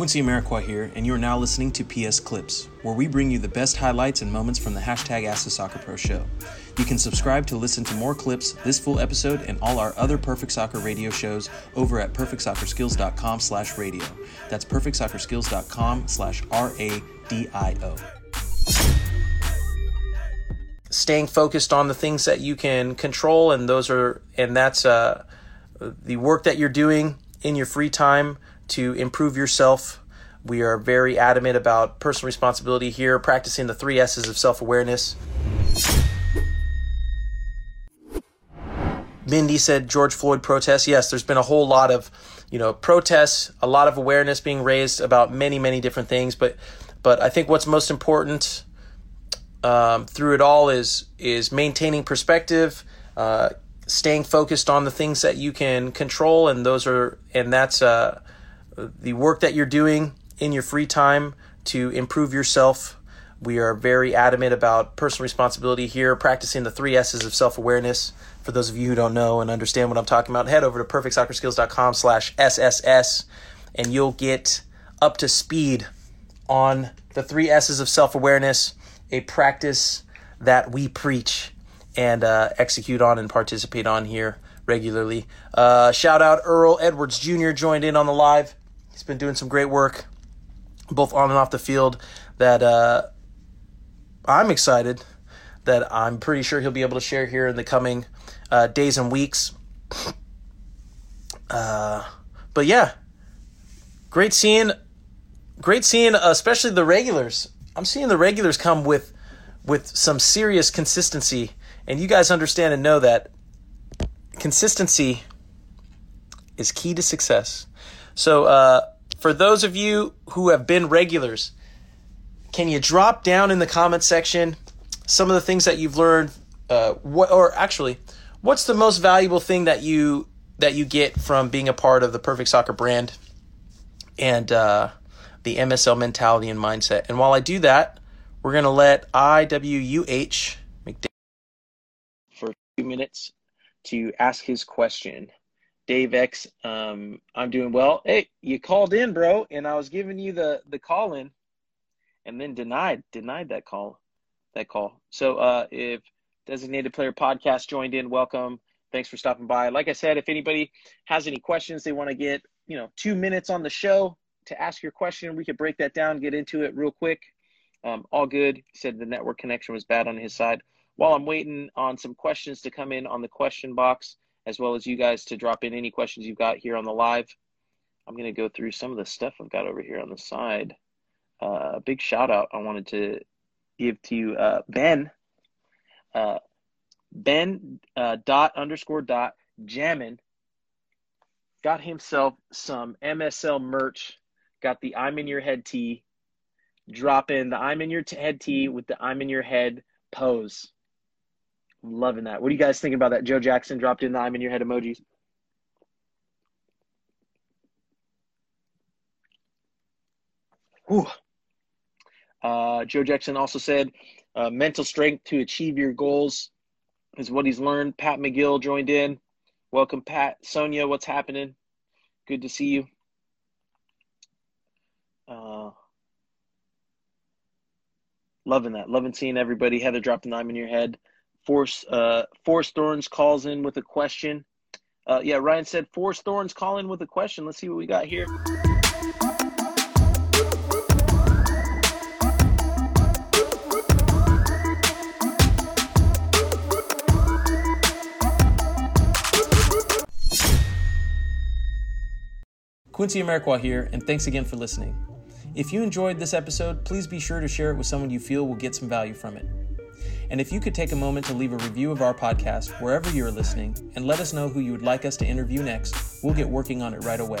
Quincy Amarikwa here, and you are now listening to P.S. Clips, where we bring you the best highlights and moments from the Hashtag Ask the Soccer Pro Show. You can subscribe to listen to more clips, this full episode, and all our other Perfect Soccer Radio shows over at PerfectSoccerSkills.com/radio. That's PerfectSoccerSkills.com/RADIO. Staying focused on the things that you can control, and that's the work that you're doing in your free time to improve yourself. We are very adamant about personal responsibility here, practicing the 3 S's of self-awareness. Mindy said George Floyd protests. Yes, there's been a whole lot of, protests, a lot of awareness being raised about many, many different things. But I think what's most important through it all is maintaining perspective, staying focused on the things that you can control, and that's the work that you're doing in your free time to improve yourself. We are very adamant about personal responsibility here, practicing the 3 S's of self-awareness. For those of you who don't know and understand what I'm talking about, head over to PerfectSoccerSkills.com/SSS, and you'll get up to speed on the 3 S's of self-awareness, a practice that we preach and execute on and participate on here regularly. Shout out Earl Edwards Jr. joined in on the live. He's been doing some great work, both on and off the field, that I'm excited that I'm pretty sure he'll be able to share here in the coming days and weeks. But yeah, great seeing, especially the regulars. I'm seeing the regulars come with some serious consistency, and you guys understand and know that consistency is key to success. So for those of you who have been regulars, can you drop down in the comment section some of the things that you've learned? What's the most valuable thing that you get from being a part of the Perfect Soccer brand and the MSL mentality and mindset? And while I do that, we're going to let IWUH McDaniel for 2 minutes to ask his question. Dave X, I'm doing well. Hey, you called in, bro, and I was giving you the call in, and then denied that call. So if Designated Player Podcast joined in, welcome. Thanks for stopping by. Like I said, if anybody has any questions, they want to get, 2 minutes on the show to ask your question. We could break that down, get into it real quick. All good. He said the network connection was bad on his side. While I'm waiting on some questions to come in on the question box, as well as you guys to drop in any questions you've got here on the live, I'm going to go through some of the stuff I've got over here on the side. A big shout out I wanted to give to you, Ben. Ben _. Jammin got himself some MSL merch. Got the I'm in your head tee. Drop in the I'm in your head tee with the I'm in your head pose. I'm loving that. What do you guys think about that? Joe Jackson dropped in the I'm in your head emojis. Ooh. Joe Jackson also said, mental strength to achieve your goals is what he's learned. Pat McGill joined in. Welcome, Pat. Sonia, what's happening? Good to see you. Loving that. Loving seeing everybody. Heather dropped a dime in your head. Force Thorns calls in with a question. Yeah, Ryan said Force Thorns call in with a question. Let's see what we got here. Quincy Amarikwa here, and thanks again for listening. If you enjoyed this episode, please be sure to share it with someone you feel will get some value from it. And if you could take a moment to leave a review of our podcast wherever you are listening and let us know who you would like us to interview next, we'll get working on it right away.